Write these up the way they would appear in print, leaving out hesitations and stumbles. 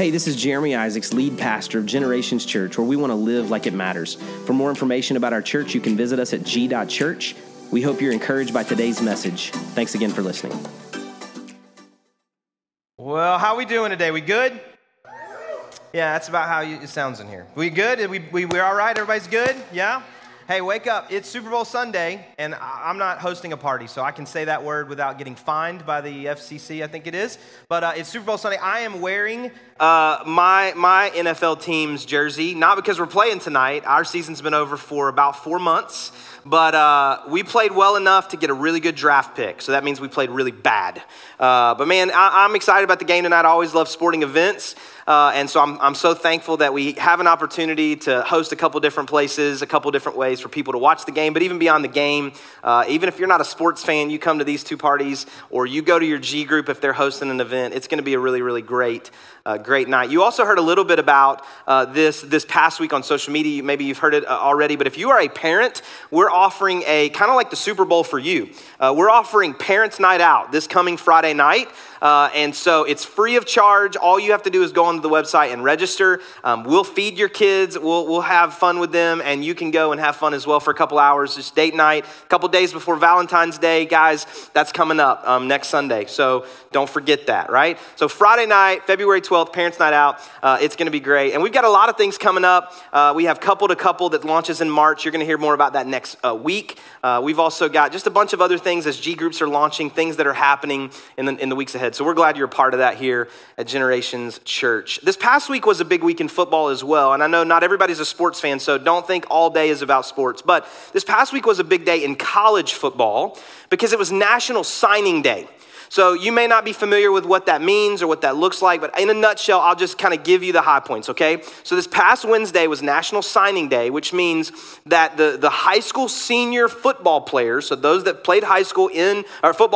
Hey, this is Jeremy Isaacs, lead pastor of Generations Church, where we want to live like it matters. For more information about our church, you can visit us at g.church. We hope you're encouraged by today's message. Thanks again for listening. Well, how we doing today? We good? Yeah, that's about how it sounds in here. We good? We're all right? Everybody's good? Yeah? Hey, wake up. It's Super Bowl Sunday, and I'm not hosting a party, so I can say that word without getting fined by the FCC, I think it is. But it's Super Bowl Sunday. I am wearing my NFL team's jersey, not because we're playing tonight. Our season's been over for about 4 months, but we played well enough to get a really good draft pick, so that means we played really bad. But man, I'm excited about the game tonight. I always love sporting events. And so I'm so thankful that we have an opportunity to host a couple different places, a couple different ways for people to watch the game. But even beyond the game, even if you're not a sports fan, you come to these two parties or you go to your G group if they're hosting an event. It's going to be a really, really great night. You also heard a little bit about this past week on social media. Maybe you've heard it already. But if you are a parent, we're offering a kind of like the Super Bowl for you. We're offering Parents Night Out this coming Friday night. And so it's free of charge. All you have to do is go onto the website and register. We'll feed your kids. We'll have fun with them, and you can go and have fun as well for a couple hours. Just date night, a couple days before Valentine's Day. Guys, that's coming up next Sunday. So don't forget that, right? So Friday night, February 12th, Parents Night Out. It's going to be great. And we've got a lot of things coming up. We have Couple to Couple that launches in March. You're going to hear more about that next week. We've also got just a bunch of other things as G groups are launching, things that are happening in the weeks ahead. So we're glad you're a part of that here at Generations Church. This past week was a big week in football as well. And I know not everybody's a sports fan, so don't think all day is about sports. But this past week was a big day in college football because it was National Signing Day. So you may not be familiar with what that means or what that looks like, but in a nutshell, I'll just kind of give you the high points, okay? So this past Wednesday was National Signing Day, which means that the high school senior football players, so those that played football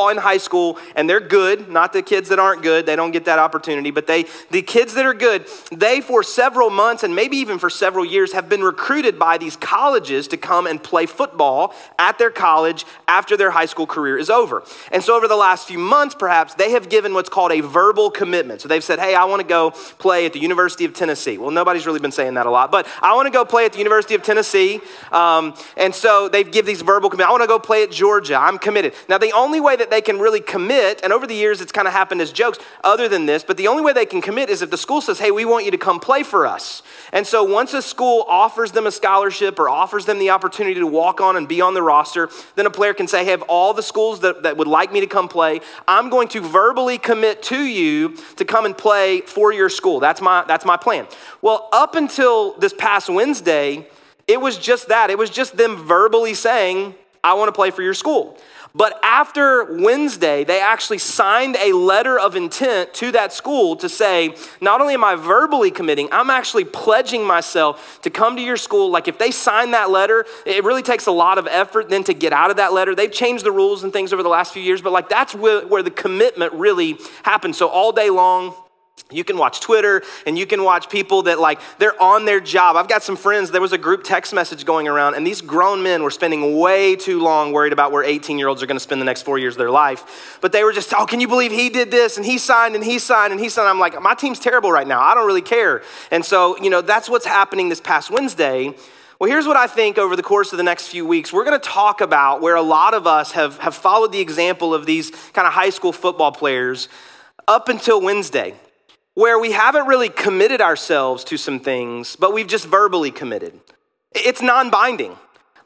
in high school, and they're good, not the kids that aren't good, they don't get that opportunity, but the kids that are good, they for several months and maybe even for several years have been recruited by these colleges to come and play football at their college after their high school career is over. And so over the last few months, perhaps, they have given what's called a verbal commitment. So they've said, hey, I want to go play at the University of Tennessee. Well, nobody's really been saying that a lot, but I want to go play at the University of Tennessee. And so they give these verbal commitments. I want to go play at Georgia. I'm committed. Now, the only way that they can really commit, and over the years, it's kind of happened as jokes other than this, but the only way they can commit is if the school says, hey, we want you to come play for us. And so once a school offers them a scholarship or offers them the opportunity to walk on and be on the roster, then a player can say, hey, of all the schools that would like me to come play, I'm going to verbally commit to you to come and play for your school. That's my plan. Well, up until this past Wednesday, it was just that. It was just them verbally saying, I want to play for your school. But after Wednesday, they actually signed a letter of intent to that school to say, not only am I verbally committing, I'm actually pledging myself to come to your school. Like if they sign that letter, it really takes a lot of effort then to get out of that letter. They've changed the rules and things over the last few years, but like that's where the commitment really happens. So all day long, you can watch Twitter and you can watch people that like, they're on their job. I've got some friends, there was a group text message going around and these grown men were spending way too long worried about where 18-year-olds are gonna spend the next 4 years of their life. But they were just, oh, can you believe he did this? And he signed and he signed and he signed. I'm like, my team's terrible right now. I don't really care. And so, that's what's happening this past Wednesday. Well, here's what I think over the course of the next few weeks. We're going to talk about where a lot of us have followed the example of these kind of high school football players up until Wednesday, where we haven't really committed ourselves to some things, but we've just verbally committed. It's non-binding.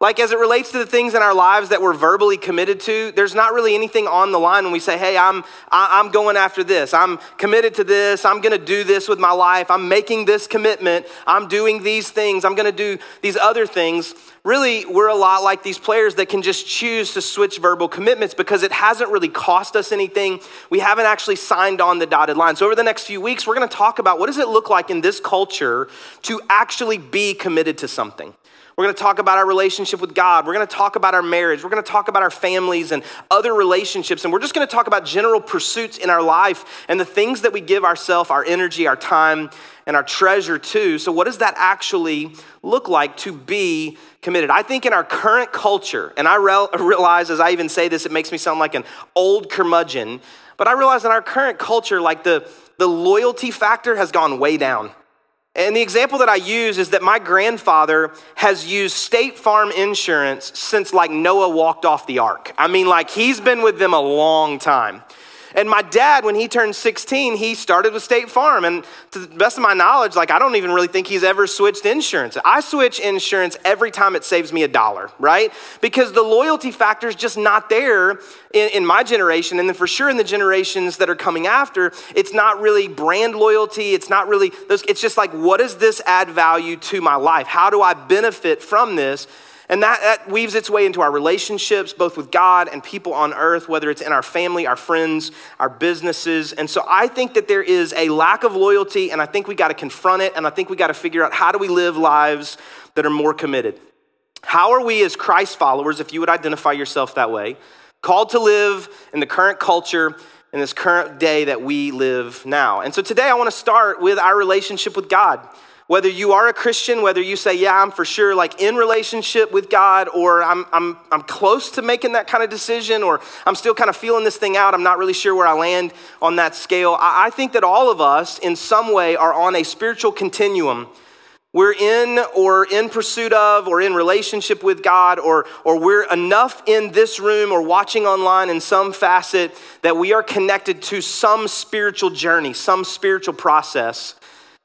Like as it relates to the things in our lives that we're verbally committed to, there's not really anything on the line when we say, hey, I'm going after this. I'm committed to this. I'm gonna do this with my life. I'm making this commitment. I'm doing these things. I'm gonna do these other things. Really, we're a lot like these players that can just choose to switch verbal commitments because it hasn't really cost us anything. We haven't actually signed on the dotted line. So over the next few weeks, we're gonna talk about what does it look like in this culture to actually be committed to something. We're going to talk about our relationship with God. We're going to talk about our marriage. We're going to talk about our families and other relationships. And we're just going to talk about general pursuits in our life and the things that we give ourselves, our energy, our time, and our treasure to. So what does that actually look like to be committed? I think in our current culture, and I realize as I even say this, it makes me sound like an old curmudgeon, but I realize in our current culture, like the the loyalty factor has gone way down. And the example that I use is that my grandfather has used State Farm insurance since like Noah walked off the ark. I mean, like he's been with them a long time. And my dad, when he turned 16, he started with State Farm. And to the best of my knowledge, like I don't even really think he's ever switched insurance. I switch insurance every time it saves me $1, right? Because the loyalty factor is just not there in my generation. And then for sure in the generations that are coming after, it's not really brand loyalty. It's not really, it's just like, what does this add value to my life? How do I benefit from this? And that weaves its way into our relationships, both with God and people on earth, whether it's in our family, our friends, our businesses. And so I think that there is a lack of loyalty, and I think we got to confront it, and I think we got to figure out how do we live lives that are more committed. How are we as Christ followers, if you would identify yourself that way, called to live in the current culture, in this current day that we live now? And so today I want to start with our relationship with God. Whether you are a Christian, whether you say, yeah, I'm for sure like in relationship with God, or I'm close to making that kind of decision, or I'm still kind of feeling this thing out, I'm not really sure where I land on that scale. I think that all of us in some way are on a spiritual continuum. We're in or in pursuit of or in relationship with God, or we're enough in this room or watching online in some facet that we are connected to some spiritual journey, some spiritual process.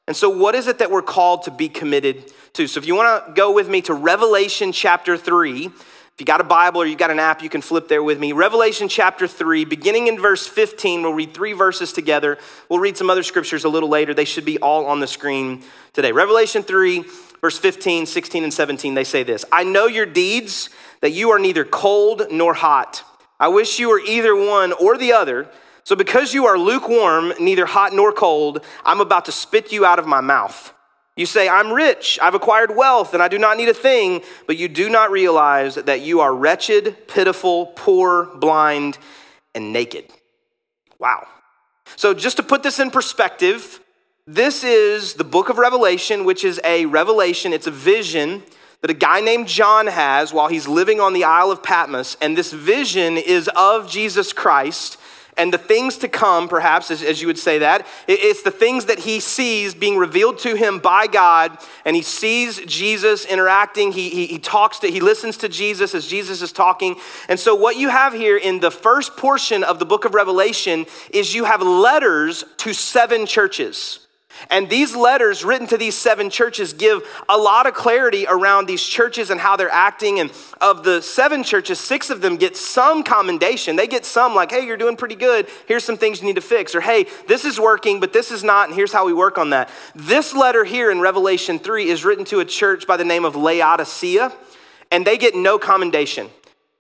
And so what is it that we're called to be committed to? So if you want to go with me to Revelation chapter 3, if you got a Bible or you got an app, you can flip there with me. Revelation chapter 3, beginning in verse 15, we'll read 3 verses together. We'll read some other scriptures a little later. They should be all on the screen today. Revelation 3, verse 15, 16, and 17, they say this: I know your deeds, that you are neither cold nor hot. I wish you were either one or the other. So because you are lukewarm, neither hot nor cold, I'm about to spit you out of my mouth. You say, I'm rich, I've acquired wealth, and I do not need a thing, but you do not realize that you are wretched, pitiful, poor, blind, and naked. Wow. So just to put this in perspective, this is the book of Revelation, which is a revelation, it's a vision that a guy named John has while he's living on the Isle of Patmos, and this vision is of Jesus Christ, and the things to come, perhaps, as you would say that, it's the things that he sees being revealed to him by God, and he sees Jesus interacting, he listens to Jesus as Jesus is talking. And so what you have here in the first portion of the book of Revelation is you have letters to 7 churches. And these letters written to these 7 churches give a lot of clarity around these churches and how they're acting. And of the 7 churches, 6 of them get some commendation. They get some like, hey, you're doing pretty good. Here's some things you need to fix. Or, hey, this is working, but this is not, and here's how we work on that. This letter here in Revelation 3 is written to a church by the name of Laodicea, and they get no commendation.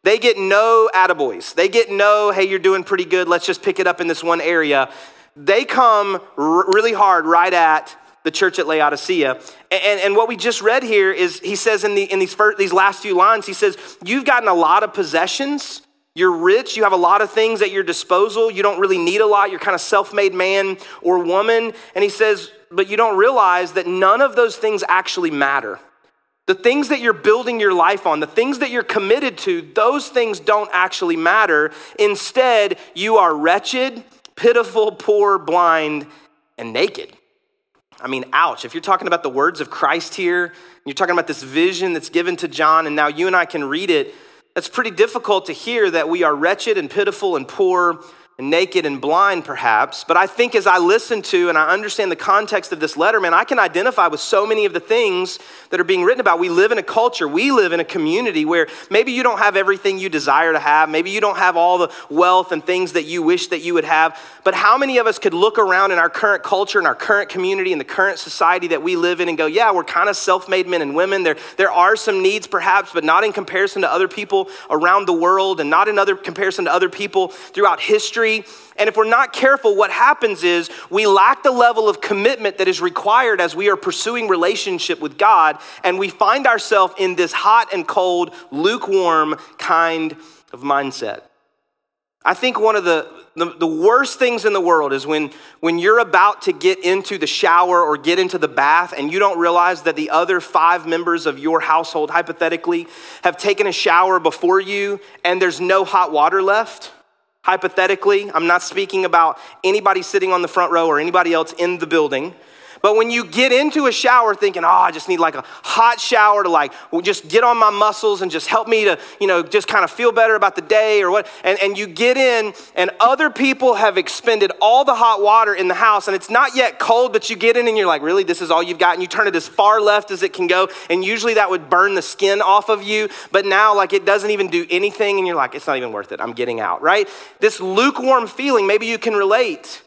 They get no attaboys. They get no, hey, you're doing pretty good. Let's just pick it up in this one area. They come really hard right at the church at Laodicea. And what we just read here is he says in these last few lines, he says, you've gotten a lot of possessions. You're rich. You have a lot of things at your disposal. You don't really need a lot. You're kind of self-made man or woman. And he says, but you don't realize that none of those things actually matter. The things that you're building your life on, the things that you're committed to, those things don't actually matter. Instead, you are wretched, pitiful, poor, blind, and naked. I mean, ouch. If you're talking about the words of Christ here, and you're talking about this vision that's given to John, and now you and I can read it, that's pretty difficult to hear that we are wretched and pitiful and poor and naked and blind, perhaps. But I think as I listen to and I understand the context of this letter, man, I can identify with so many of the things that are being written about. We live in a culture, we live in a community where maybe you don't have everything you desire to have. Maybe you don't have all the wealth and things that you wish that you would have. But how many of us could look around in our current culture, in our current community, in the current society that we live in and go, yeah, we're kind of self-made men and women. There are some needs perhaps, but not in comparison to other people around the world and not in comparison to other people throughout history. And if we're not careful, what happens is we lack the level of commitment that is required as we are pursuing relationship with God, and we find ourselves in this hot and cold, lukewarm kind of mindset. I think one of the worst things in the world is when you're about to get into the shower or get into the bath and you don't realize that the other 5 members of your household, hypothetically, have taken a shower before you and there's no hot water left. Hypothetically, I'm not speaking about anybody sitting on the front row or anybody else in the building. But when you get into a shower thinking, oh, I just need like a hot shower to like just get on my muscles and just help me to, you know, just kind of feel better about the day or what. And you get in and other people have expended all the hot water in the house and it's not yet cold, but you get in and you're like, really, this is all you've got? And you turn it as far left as it can go. And usually that would burn the skin off of you. But now like it doesn't even do anything. And you're like, it's not even worth it. I'm getting out, right? This lukewarm feeling, maybe you can relate.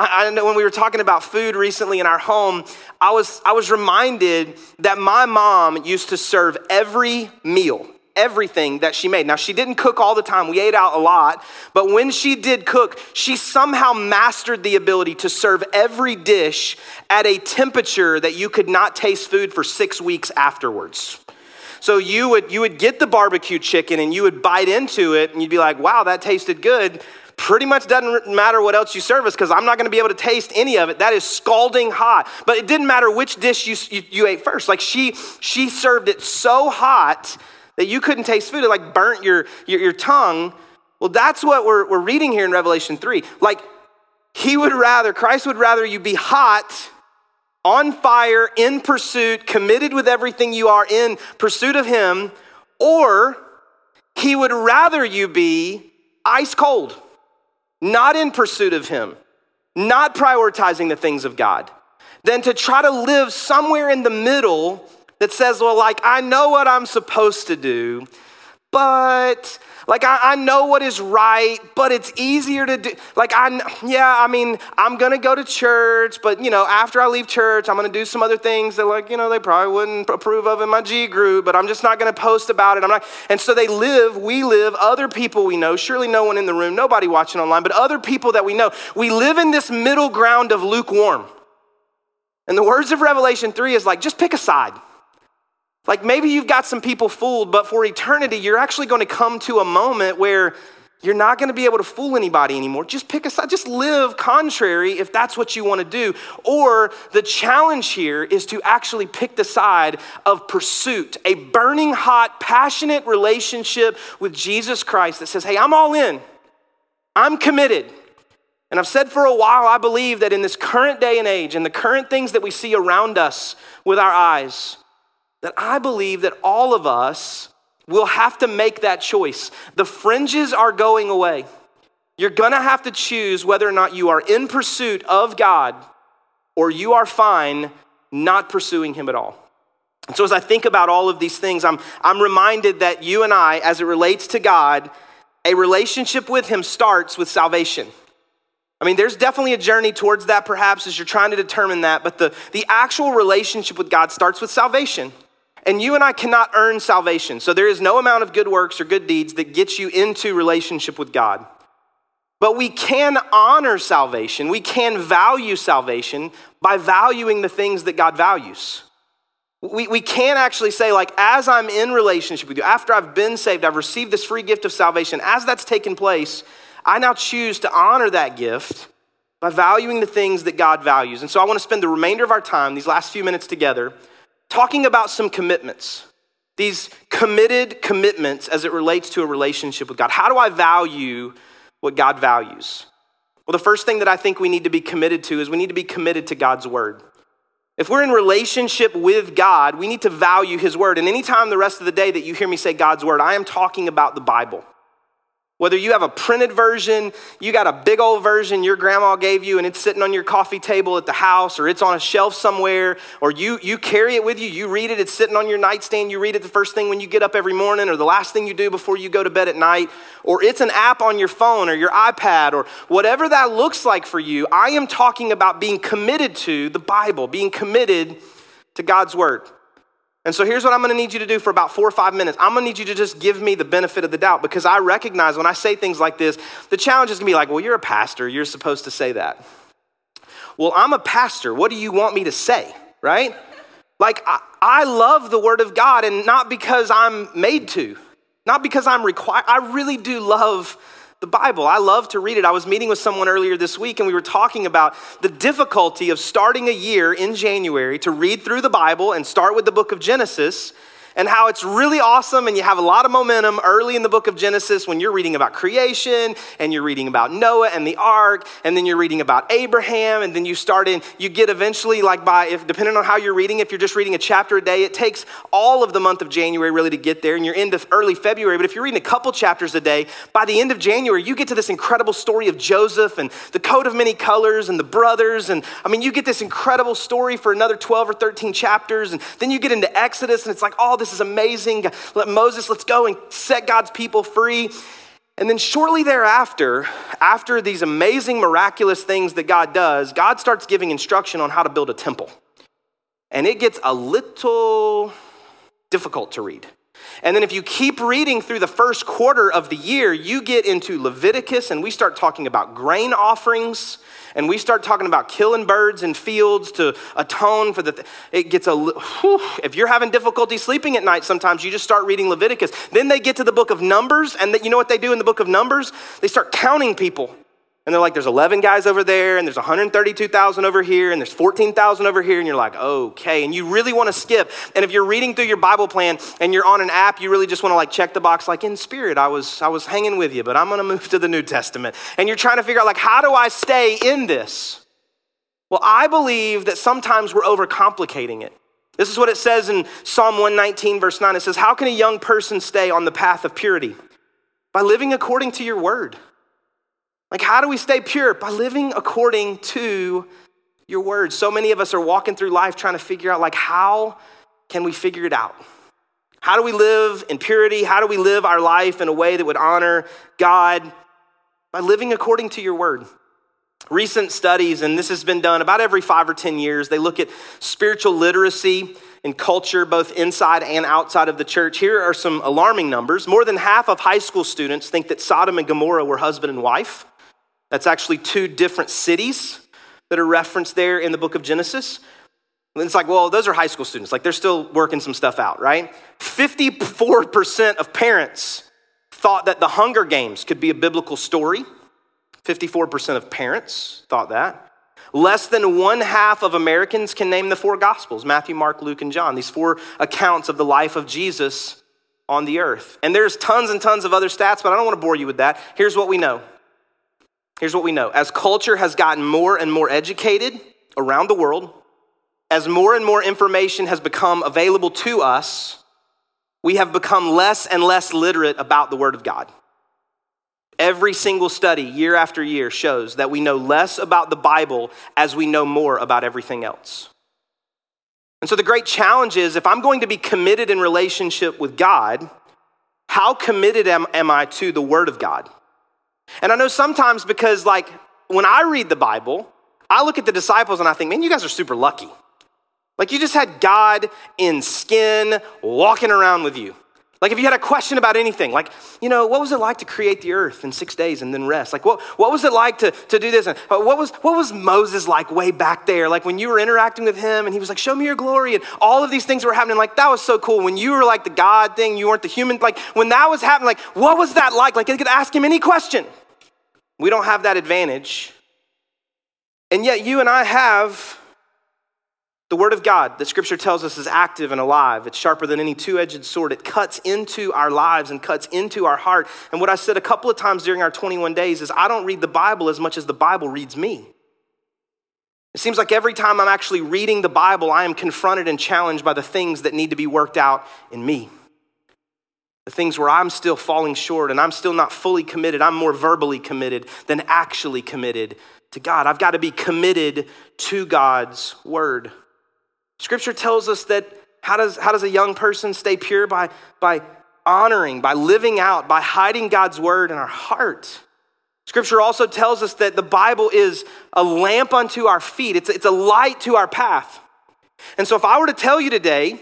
I know when we were talking about food recently in our home, I was reminded that my mom used to serve every meal, everything that she made. Now, she didn't cook all the time. We ate out a lot. But when she did cook, she somehow mastered the ability to serve every dish at a temperature that you could not taste food for 6 weeks afterwards. So you would get the barbecue chicken and you would bite into it and you'd be like, wow, that tasted good. Pretty much doesn't matter what else you serve us because I'm not going to be able to taste any of it. That is scalding hot. But it didn't matter which dish you ate first. Like she served it so hot that you couldn't taste food. It like burnt your tongue. Well, that's what we're reading here in Revelation 3. Like Christ would rather you be hot, on fire, in pursuit, committed with everything you are in pursuit of him, or he would rather you be ice cold. Not in pursuit of him, not prioritizing the things of God, than to try to live somewhere in the middle that says, well, like, I know what I'm supposed to do, but like, I know what is right, but it's easier to do. Like, I'm going to go to church, but, you know, after I leave church, I'm going to do some other things that, like, you know, they probably wouldn't approve of in my G group, but I'm just not going to post about it. And so we live, other people we know, surely no one in the room, nobody watching online, but other people that we know, we live in this middle ground of lukewarm. And the words of Revelation 3 is like, just pick a side. Like maybe you've got some people fooled, but for eternity, you're actually going to come to a moment where you're not going to be able to fool anybody anymore. Just pick a side, just live contrary if that's what you want to do. Or the challenge here is to actually pick the side of pursuit, a burning hot, passionate relationship with Jesus Christ that says, hey, I'm all in, I'm committed. And I've said for a while, I believe that in this current day and age and the current things that we see around us with our eyes, that I believe that all of us will have to make that choice. The fringes are going away. You're gonna have to choose whether or not you are in pursuit of God or you are fine not pursuing him at all. And so as I think about all of these things, I'm reminded that you and I, as it relates to God, a relationship with him starts with salvation. I mean, there's definitely a journey towards that perhaps as you're trying to determine that, but the actual relationship with God starts with salvation. And you and I cannot earn salvation. So there is no amount of good works or good deeds that gets you into relationship with God. But we can honor salvation. We can value salvation by valuing the things that God values. We can actually say, like, as I'm in relationship with you, after I've been saved, I've received this free gift of salvation. As that's taken place, I now choose to honor that gift by valuing the things that God values. And so I want to spend the remainder of our time, these last few minutes together, talking about some commitments, these commitments as it relates to a relationship with God. How do I value what God values? Well, the first thing that I think we need to be committed to is we need to be committed to God's word. If we're in relationship with God, we need to value his word. And anytime the rest of the day that you hear me say God's word, I am talking about the Bible. Whether you have a printed version, you got a big old version your grandma gave you and it's sitting on your coffee table at the house or it's on a shelf somewhere or you carry it with you, you read it, it's sitting on your nightstand, you read it the first thing when you get up every morning or the last thing you do before you go to bed at night, or it's an app on your phone or your iPad or whatever that looks like for you, I am talking about being committed to the Bible, being committed to God's word. And so here's what I'm gonna need you to do for about 4 or 5 minutes. I'm gonna need you to just give me the benefit of the doubt because I recognize when I say things like this, the challenge is gonna be like, well, you're a pastor, you're supposed to say that. Well, I'm a pastor, what do you want me to say, right? Like, I love the word of God and not because I'm made to, not because I'm required, I really do love the Bible. I love to read it. I was meeting with someone earlier this week and we were talking about the difficulty of starting a year in January to read through the Bible and start with the book of Genesis and how it's really awesome and you have a lot of momentum early in the book of Genesis when you're reading about creation and you're reading about Noah and the ark, and then you're reading about Abraham, and then you start in, you get eventually like by, if depending on how you're reading, if you're just reading a chapter a day, it takes all of the month of January really to get there, and you're into early February, but if you're reading a couple chapters a day, by the end of January, you get to this incredible story of Joseph and the coat of many colors and the brothers, and I mean, you get this incredible story for another 12 or 13 chapters, and then you get into Exodus, and it's like, oh, this is amazing. Let's go and set God's people free. And then shortly thereafter, after these amazing, miraculous things that God does, God starts giving instruction on how to build a temple. And it gets a little difficult to read. And then if you keep reading through the first quarter of the year, you get into Leviticus, and we start talking about grain offerings, and we start talking about killing birds in fields to atone for the, it gets a little, if you're having difficulty sleeping at night, sometimes you just start reading Leviticus. Then they get to the book of Numbers, and you know what they do in the book of Numbers? They start counting people. And they're like, there's 11 guys over there, and there's 132,000 over here, and there's 14,000 over here, and you're like, okay, and you really wanna skip. And if you're reading through your Bible plan and you're on an app, you really just wanna like check the box, like in spirit, I was hanging with you, but I'm gonna move to the New Testament. And you're trying to figure out like, how do I stay in this? Well, I believe that sometimes we're overcomplicating it. This is what it says in Psalm 119, verse 9. It says, how can a young person stay on the path of purity? By living according to your word. Like, how do we stay pure? By living according to your word. So many of us are walking through life trying to figure out, like, how can we figure it out? How do we live in purity? How do we live our life in a way that would honor God? By living according to your word. Recent studies, and this has been done about every 5 or 10 years, they look at spiritual literacy and culture, both inside and outside of the church. Here are some alarming numbers. More than half of high school students think that Sodom and Gomorrah were husband and wife. That's actually two different cities that are referenced there in the book of Genesis. And it's like, well, those are high school students. Like, they're still working some stuff out, right? 54% of parents thought that the Hunger Games could be a biblical story. 54% of parents thought that. Less than one half of Americans can name the four gospels, Matthew, Mark, Luke, and John, these four accounts of the life of Jesus on the earth. And there's tons and tons of other stats, but I don't wanna bore you with that. Here's what we know. As culture has gotten more and more educated around the world, as more and more information has become available to us, we have become less and less literate about the Word of God. Every single study, year after year, shows that we know less about the Bible as we know more about everything else. And so the great challenge is, if I'm going to be committed in relationship with God, how committed am I to the Word of God? And I know sometimes because like when I read the Bible, I look at the disciples and I think, man, you guys are super lucky. Like you just had God in skin walking around with you. Like if you had a question about anything, like, you know, what was it like to create the earth in 6 days and then rest? Like what was it like to do this? And what was Moses like way back there? Like when you were interacting with him and he was like, show me your glory. And all of these things were happening. Like that was so cool. When you were like the God thing, you weren't the human. Like when that was happening, like what was that like? Like you could ask him any question. We don't have that advantage. And yet you and I have the Word of God that Scripture tells us is active and alive. It's sharper than any two-edged sword. It cuts into our lives and cuts into our heart. And what I said a couple of times during our 21 days is I don't read the Bible as much as the Bible reads me. It seems like every time I'm actually reading the Bible, I am confronted and challenged by the things that need to be worked out in me. The things where I'm still falling short and I'm still not fully committed. I'm more verbally committed than actually committed to God. I've got to be committed to God's word. Scripture tells us that how does a young person stay pure? By honoring, by living out, by hiding God's word in our heart. Scripture also tells us that the Bible is a lamp unto our feet. It's a light to our path. And so if I were to tell you today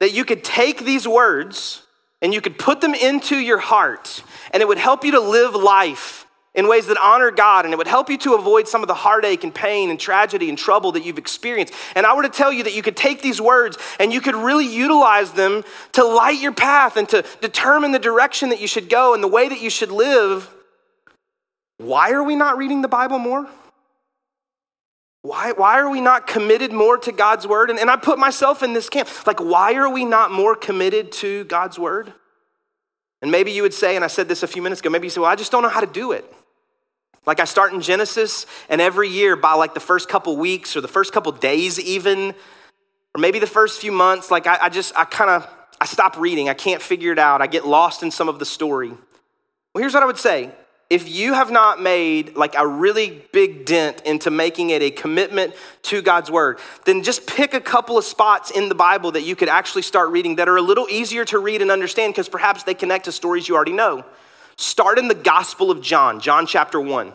that you could take these words and you could put them into your heart and it would help you to live life in ways that honor God, and it would help you to avoid some of the heartache and pain and tragedy and trouble that you've experienced. And I were to tell you that you could take these words and you could really utilize them to light your path and to determine the direction that you should go and the way that you should live. Why are we not reading the Bible more? Why are we not committed more to God's word? And I put myself in this camp. Like, why are we not more committed to God's word? And maybe you would say, and I said this a few minutes ago, maybe you say, well, I just don't know how to do it. Like, I start in Genesis, and every year by like the first couple weeks or the first couple days even, or maybe the first few months, like I stop reading. I can't figure it out. I get lost in some of the story. Well, here's what I would say. If you have not made like a really big dent into making it a commitment to God's word, then just pick a couple of spots in the Bible that you could actually start reading that are a little easier to read and understand because perhaps they connect to stories you already know. Start in the Gospel of John, John chapter 1.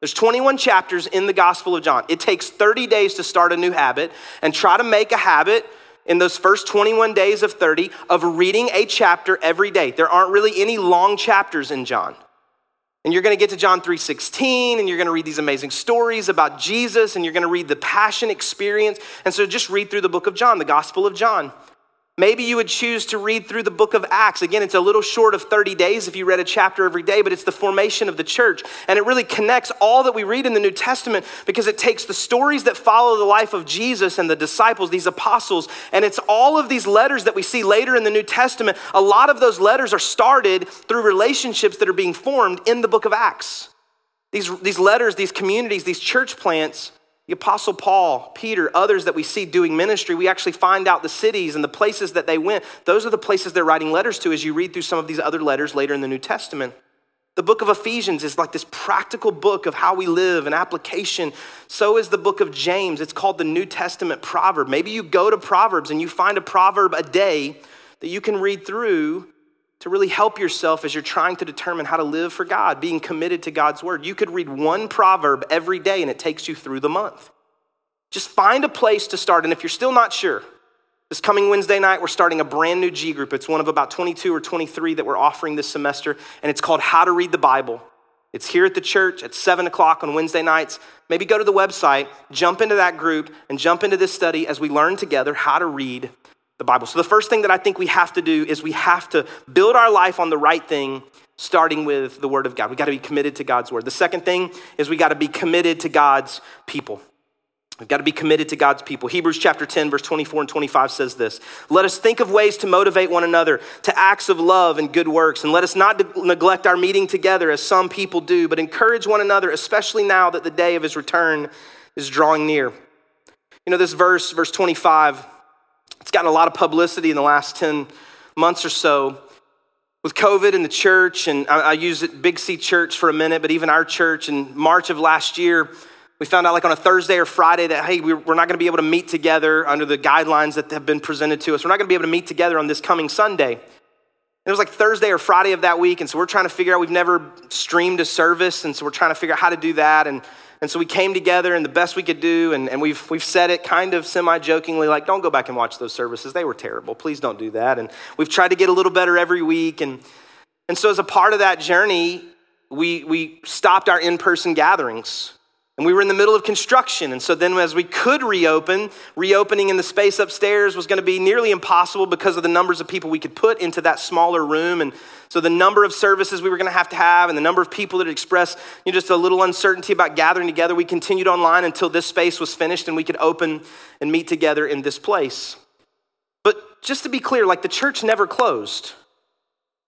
There's 21 chapters in the Gospel of John. It takes 30 days to start a new habit, and try to make a habit in those first 21 days of 30 of reading a chapter every day. There aren't really any long chapters in John. And you're gonna get to John 3:16, and you're gonna read these amazing stories about Jesus, and you're gonna read the passion experience. And so just read through the book of John, the Gospel of John. Maybe you would choose to read through the book of Acts. Again, it's a little short of 30 days if you read a chapter every day, but it's the formation of the church. And it really connects all that we read in the New Testament because it takes the stories that follow the life of Jesus and the disciples, these apostles, and it's all of these letters that we see later in the New Testament. A lot of those letters are started through relationships that are being formed in the book of Acts. These letters, these communities, these church plants, the Apostle Paul, Peter, others that we see doing ministry, we actually find out the cities and the places that they went. Those are the places they're writing letters to as you read through some of these other letters later in the New Testament. The book of Ephesians is like this practical book of how we live and application. So is the book of James. It's called the New Testament proverb. Maybe you go to Proverbs and you find a proverb a day that you can read through to really help yourself as you're trying to determine how to live for God, being committed to God's word. You could read one proverb every day and it takes you through the month. Just find a place to start. And if you're still not sure, this coming Wednesday night, we're starting a brand new G group. It's one of about 22 or 23 that we're offering this semester, and it's called How to Read the Bible. It's here at the church at 7:00 on Wednesday nights. Maybe go to the website, jump into that group, and jump into this study as we learn together how to read the Bible. So the first thing that I think we have to do is we have to build our life on the right thing, starting with the word of God. We gotta be committed to God's word. The second thing is we gotta be committed to God's people. We've gotta be committed to God's people. Hebrews chapter 10, verse 24 and 25 says this: let us think of ways to motivate one another to acts of love and good works, and let us not neglect our meeting together as some people do, but encourage one another, especially now that the day of his return is drawing near. You know, this verse 25, it's gotten a lot of publicity in the last 10 months or so with COVID and the church, and I use it Big C Church for a minute, but even our church in March of last year, we found out like on a Thursday or Friday that, hey, we're not gonna be able to meet together under the guidelines that have been presented to us. We're not gonna be able to meet together on this coming Sunday. And it was like Thursday or Friday of that week, and so we're trying to figure out, we've never streamed a service, and so we're trying to figure out how to do that, and so we came together and the best we could do, and we've said it kind of semi-jokingly, like, don't go back and watch those services. They were terrible. Please don't do that. And we've tried to get a little better every week. And so as a part of that journey, we stopped our in-person gatherings. And we were in the middle of construction. And so then as we could reopen, reopening in the space upstairs was gonna be nearly impossible because of the numbers of people we could put into that smaller room. And so the number of services we were gonna have to have and the number of people that expressed, you know, just a little uncertainty about gathering together, we continued online until this space was finished and we could open and meet together in this place. But just to be clear, like the church never closed.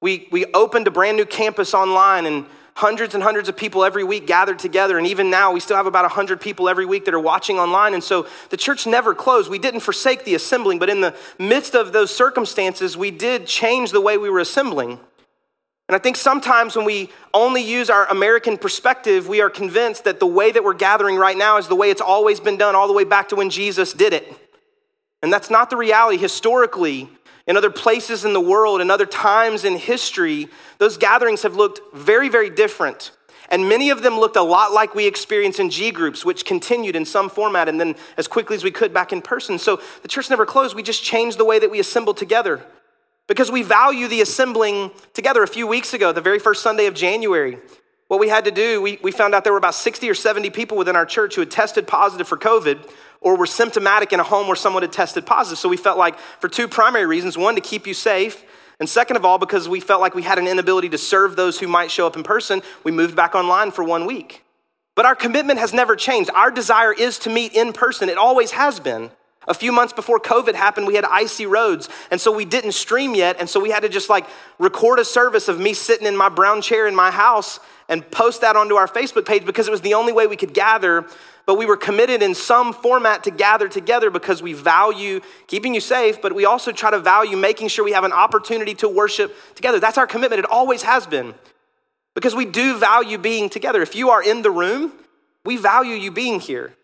We opened a brand new campus online, and hundreds and hundreds of people every week gathered together. And even now, we still have about 100 people every week that are watching online. And so the church never closed. We didn't forsake the assembling, but in the midst of those circumstances, we did change the way we were assembling. And I think sometimes when we only use our American perspective, we are convinced that the way that we're gathering right now is the way it's always been done, all the way back to when Jesus did it. And that's not the reality. Historically, in other places in the world, in other times in history, those gatherings have looked very, very different. And many of them looked a lot like we experience in G groups, which continued in some format and then as quickly as we could back in person. So the church never closed. We just changed the way that we assembled together because we value the assembling together. A few weeks ago, the very first Sunday of January, what we had to do, we found out there were about 60 or 70 people within our church who had tested positive for COVID or were symptomatic in a home where someone had tested positive. So we felt like, for two primary reasons: one, to keep you safe, and second of all, because we felt like we had an inability to serve those who might show up in person, we moved back online for 1 week. But our commitment has never changed. Our desire is to meet in person. It always has been. A few months before COVID happened, we had icy roads, and so we didn't stream yet, and so we had to just record a service of me sitting in my brown chair in my house and post that onto our Facebook page because it was the only way we could gather, but we were committed in some format to gather together because we value keeping you safe, but we also try to value making sure we have an opportunity to worship together. That's our commitment. It always has been because we do value being together. If you are in the room, we value you being here.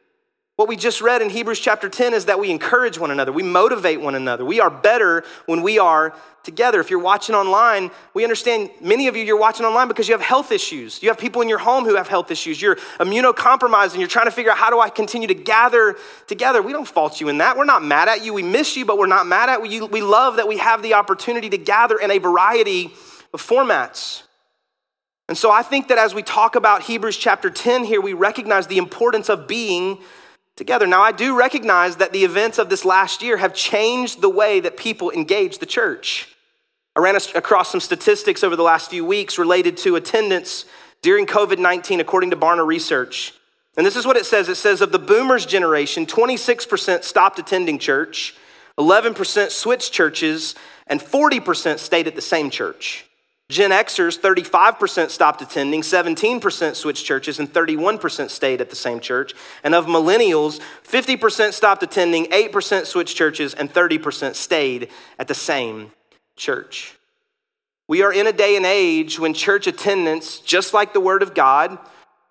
What we just read in Hebrews chapter 10 is that we encourage one another. We motivate one another. We are better when we are together. If you're watching online, we understand many of you, you're watching online because you have health issues. You have people in your home who have health issues. You're immunocompromised and you're trying to figure out, how do I continue to gather together? We don't fault you in that. We're not mad at you. We miss you, but we're not mad at you. We love that we have the opportunity to gather in a variety of formats. And so I think that as we talk about Hebrews chapter 10 here, we recognize the importance of being together. Now, I do recognize that the events of this last year have changed the way that people engage the church. I ran across some statistics over the last few weeks related to attendance during COVID-19, according to Barna Research. And this is what it says. It says of the Boomers generation, 26% stopped attending church, 11% switched churches, and 40% stayed at the same church. Gen Xers, 35% stopped attending, 17% switched churches, and 31% stayed at the same church. And of millennials, 50% stopped attending, 8% switched churches, and 30% stayed at the same church. We are in a day and age when church attendance, just like the Word of God,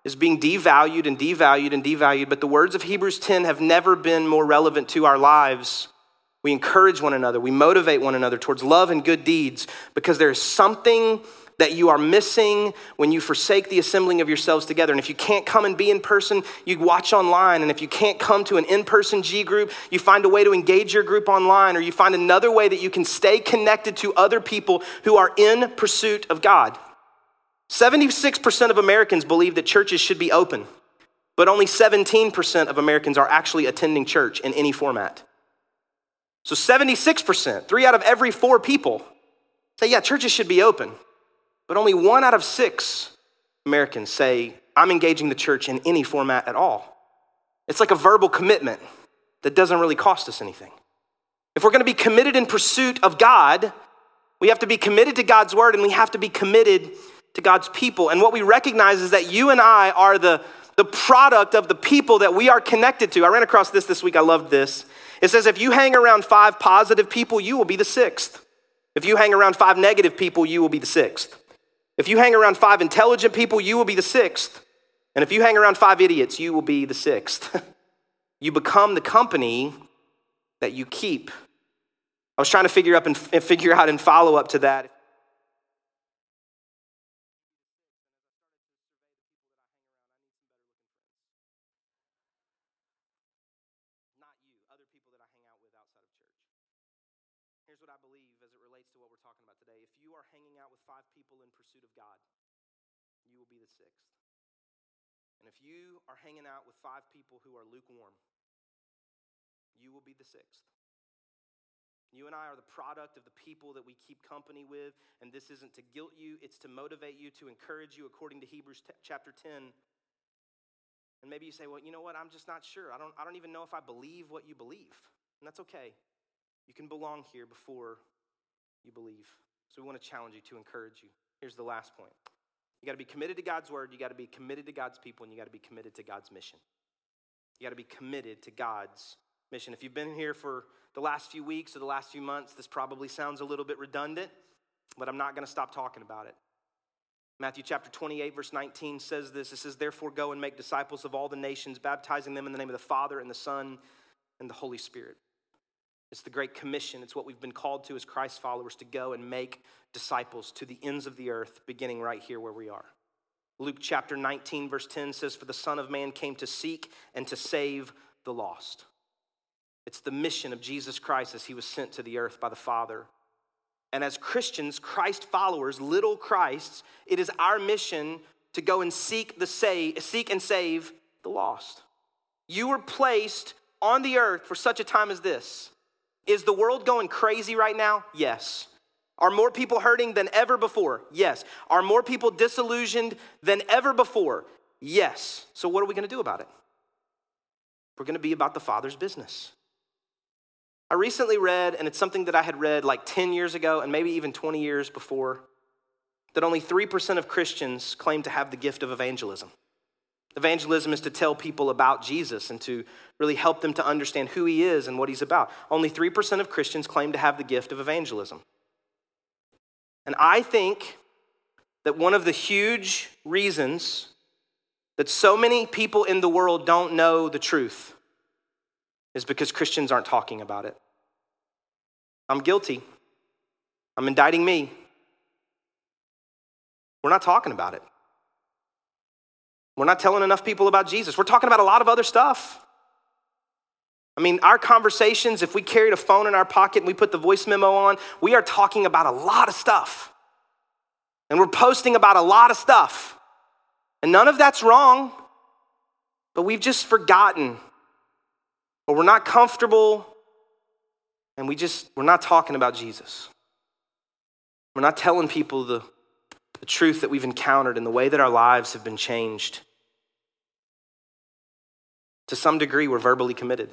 is being devalued and devalued and devalued, but the words of Hebrews 10 have never been more relevant to our lives. We encourage one another. We motivate one another towards love and good deeds because there is something that you are missing when you forsake the assembling of yourselves together. And if you can't come and be in person, you watch online. And if you can't come to an in-person G group, you find a way to engage your group online, or you find another way that you can stay connected to other people who are in pursuit of God. 76% of Americans believe that churches should be open, but only 17% of Americans are actually attending church in any format. So 76%, 3 out of every 4 people say, yeah, churches should be open. But only 1 out of 6 Americans say, I'm engaging the church in any format at all. It's like a verbal commitment that doesn't really cost us anything. If we're gonna be committed in pursuit of God, we have to be committed to God's word and we have to be committed to God's people. And what we recognize is that you and I are the product of the people that we are connected to. I ran across this week, I loved this. It says, if you hang around 5 positive people, you will be the 6th. If you hang around 5 negative people, you will be the 6th. If you hang around 5 intelligent people, you will be the 6th. And if you hang around 5 idiots, you will be the 6th. You become the company that you keep. I was trying to figure out and follow up to that. Are hanging out with 5 people who are lukewarm, you will be the 6th. You and I are the product of the people that we keep company with, and this isn't to guilt you, it's to motivate you, to encourage you according to Hebrews chapter 10. And maybe you say, well, you know what, I'm just not sure. I don't even know if I believe what you believe, and that's okay. You can belong here before you believe. So we wanna challenge you, to encourage you. Here's the last point. You gotta be committed to God's word, you gotta be committed to God's people, and you gotta be committed to God's mission. You gotta be committed to God's mission. If you've been here for the last few weeks or the last few months, this probably sounds a little bit redundant, but I'm not gonna stop talking about it. Matthew chapter 28, verse 19 says this. It says, therefore go and make disciples of all the nations, baptizing them in the name of the Father and the Son and the Holy Spirit. It's the Great Commission. It's what we've been called to as Christ followers, to go and make disciples to the ends of the earth, beginning right here where we are. Luke chapter 19, verse 10 says, for the Son of Man came to seek and to save the lost. It's the mission of Jesus Christ as he was sent to the earth by the Father. And as Christians, Christ followers, little Christs, it is our mission to go and seek and save the lost. You were placed on the earth for such a time as this. Is the world going crazy right now? Yes. Are more people hurting than ever before? Yes. Are more people disillusioned than ever before? Yes. So what are we going to do about it? We're going to be about the Father's business. I recently read, and it's something that I had read like 10 years ago and maybe even 20 years before, that only 3% of Christians claim to have the gift of evangelism. Evangelism is to tell people about Jesus and to really help them to understand who he is and what he's about. Only 3% of Christians claim to have the gift of evangelism. And I think that one of the huge reasons that so many people in the world don't know the truth is because Christians aren't talking about it. I'm guilty. I'm indicting me. We're not talking about it. We're not telling enough people about Jesus. We're talking about a lot of other stuff. I mean, our conversations, if we carried a phone in our pocket and we put the voice memo on, we are talking about a lot of stuff. And we're posting about a lot of stuff. And none of that's wrong, but we've just forgotten, or we're not comfortable, and we're not talking about Jesus. We're not telling people the truth that we've encountered and the way that our lives have been changed. To some degree, we're verbally committed.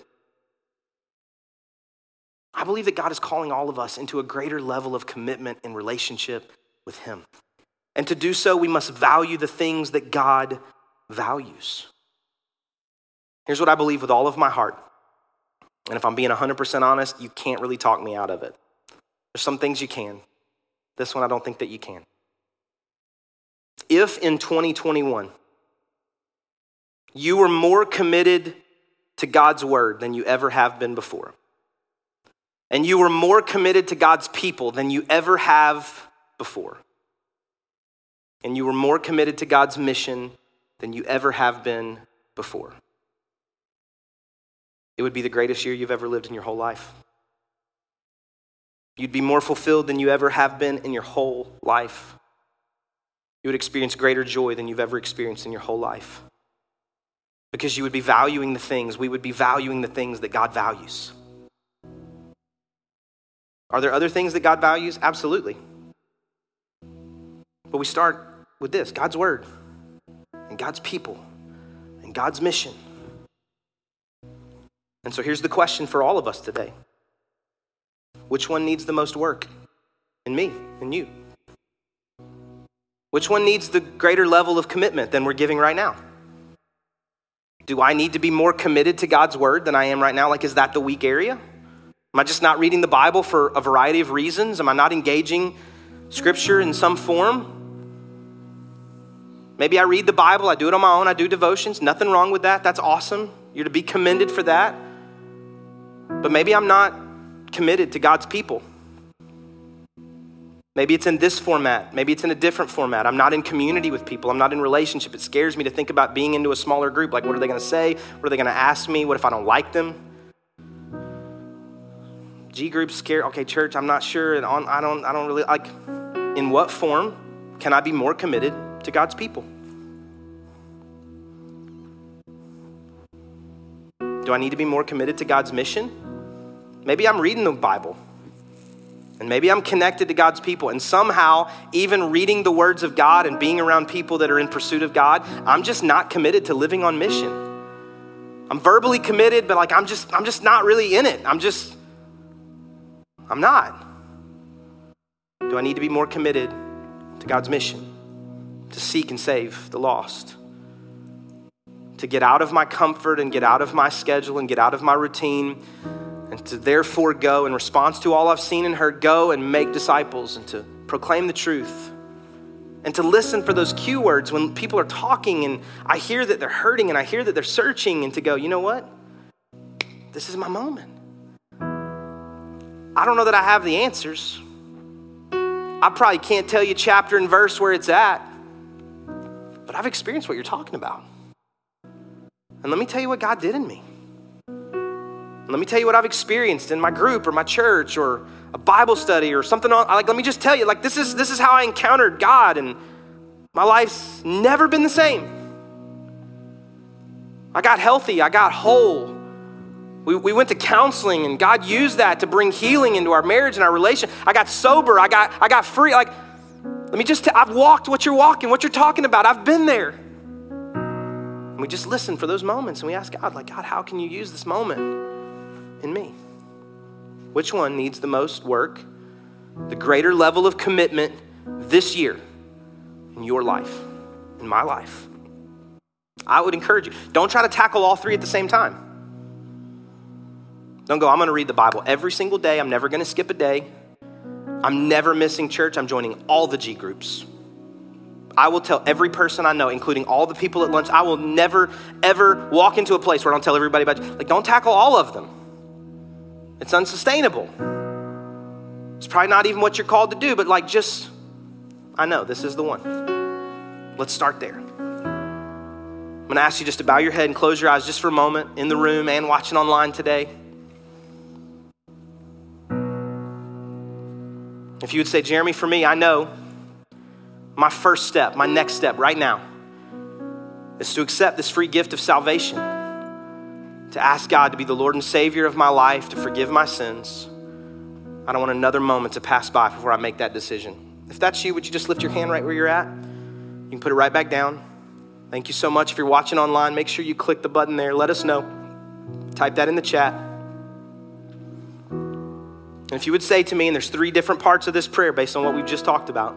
I believe that God is calling all of us into a greater level of commitment in relationship with him. And to do so, we must value the things that God values. Here's what I believe with all of my heart. And if I'm being 100% honest, you can't really talk me out of it. There's some things you can. This one, I don't think that you can. If in 2021, you were more committed to God's word than you ever have been before, and you were more committed to God's people than you ever have before, and you were more committed to God's mission than you ever have been before, it would be the greatest year you've ever lived in your whole life. You'd be more fulfilled than you ever have been in your whole life. You would experience greater joy than you've ever experienced in your whole life, because you would be valuing the things, we would be valuing the things that God values. Are there other things that God values? Absolutely. But we start with this: God's word and God's people and God's mission. And so here's the question for all of us today. Which one needs the most work in me and you? Which one needs the greater level of commitment than we're giving right now? Do I need to be more committed to God's word than I am right now? Like, is that the weak area? Am I just not reading the Bible for a variety of reasons? Am I not engaging scripture in some form? Maybe I read the Bible, I do it on my own, I do devotions. Nothing wrong with that. That's awesome. You're to be commended for that. But maybe I'm not committed to God's people. Maybe it's in this format. Maybe it's in a different format. I'm not in community with people. I'm not in relationship. It scares me to think about being into a smaller group. Like, what are they gonna say? What are they gonna ask me? What if I don't like them? G groups scare, okay, church, I'm not sure. And I don't really like. In what form can I be more committed to God's people? Do I need to be more committed to God's mission? Maybe I'm reading the Bible. And maybe I'm connected to God's people, and somehow even reading the words of God and being around people that are in pursuit of God, I'm just not committed to living on mission. I'm verbally committed, but like I'm just not really in it. I'm not. Do I need to be more committed to God's mission, to seek and save the lost, to get out of my comfort and get out of my schedule and get out of my routine, and to therefore go in response to all I've seen and heard, go and make disciples and to proclaim the truth and to listen for those cue words when people are talking and I hear that they're hurting and I hear that they're searching, and to go, you know what? This is my moment. I don't know that I have the answers. I probably can't tell you chapter and verse where it's at, but I've experienced what you're talking about. And let me tell you what God did in me. Let me tell you what I've experienced in my group or my church or a Bible study or something. Like, let me just tell you, like, this is how I encountered God, and my life's never been the same. I got healthy. I got whole. We went to counseling, and God used that to bring healing into our marriage and our relation. I got sober. I got free. Like, let me just I've walked what you're walking, what you're talking about. I've been there. And we just listen for those moments and we ask God, like, God, how can you use this moment in me? Which one needs the most work, the greater level of commitment this year in your life, in my life? I would encourage you, don't try to tackle all three at the same time. Don't go, I'm going to read the Bible every single day. I'm never going to skip a day. I'm never missing church. I'm joining all the G groups. I will tell every person I know, including all the people at lunch, I will never, ever walk into a place where I don't tell everybody about you. Like, don't tackle all of them. It's unsustainable. It's probably not even what you're called to do, but like, just, I know this is the one. Let's start there. I'm going to ask you just to bow your head and close your eyes just for a moment in the room and watching online today. If you would say, Jeremy, for me, I know my first step, my next step right now is to accept this free gift of salvation, to ask God to be the Lord and Savior of my life, to forgive my sins. I don't want another moment to pass by before I make that decision. If that's you, would you just lift your hand right where you're at? You can put it right back down. Thank you so much. If you're watching online, make sure you click the button there. Let us know. Type that in the chat. And if you would say to me, and there's three different parts of this prayer based on what we've just talked about,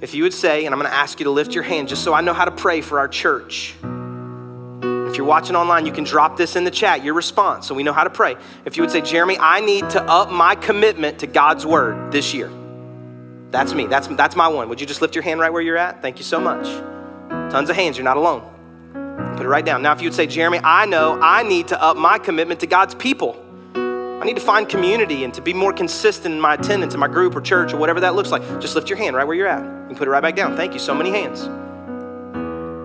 if you would say, and I'm going to ask you to lift your hand just so I know how to pray for our church. If you're watching online, you can drop this in the chat, your response, so we know how to pray. If you would say, Jeremy, I need to up my commitment to God's word this year. That's me. That's my one. Would you just lift your hand right where you're at? Thank you so much. Tons of hands. You're not alone. Put it right down. Now, if you would say, Jeremy, I know I need to up my commitment to God's people. I need to find community and to be more consistent in my attendance in my group or church or whatever that looks like. Just lift your hand right where you're at and put it right back down. Thank you. So many hands.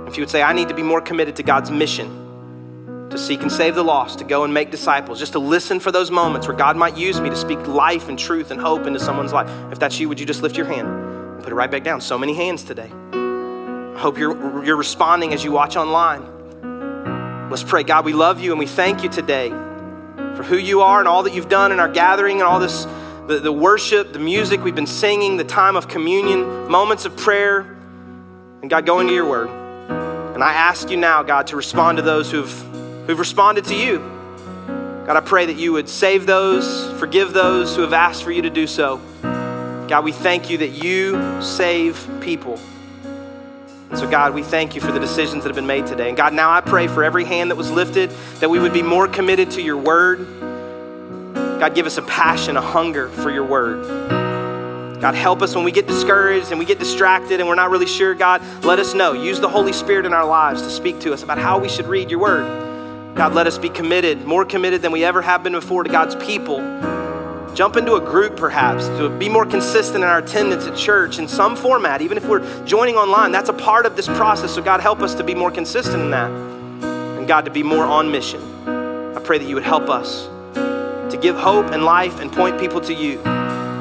If you would say, I need to be more committed to God's mission, to seek and save the lost, to go and make disciples, just to listen for those moments where God might use me to speak life and truth and hope into someone's life. If that's you, would you just lift your hand and put it right back down? So many hands today. I hope you're responding as you watch online. Let's pray. God, we love you and we thank you today for who you are and all that you've done in our gathering and all this, the worship, the music we've been singing, the time of communion, moments of prayer. And God, go into your word. And I ask you now, God, to respond to those who've responded to you. God, I pray that you would save those, forgive those who have asked for you to do so. God, we thank you that you save people. And so, God, we thank you for the decisions that have been made today. And God, now I pray for every hand that was lifted, that we would be more committed to your word. God, give us a passion, a hunger for your word. God, help us when we get discouraged and we get distracted and we're not really sure. God, let us know. Use the Holy Spirit in our lives to speak to us about how we should read your word. God, let us be committed, more committed than we ever have been before to God's people. Jump into a group perhaps, to be more consistent in our attendance at church in some format, even if we're joining online. That's a part of this process. So God, help us to be more consistent in that. And God, to be more on mission. I pray that you would help us to give hope and life and point people to you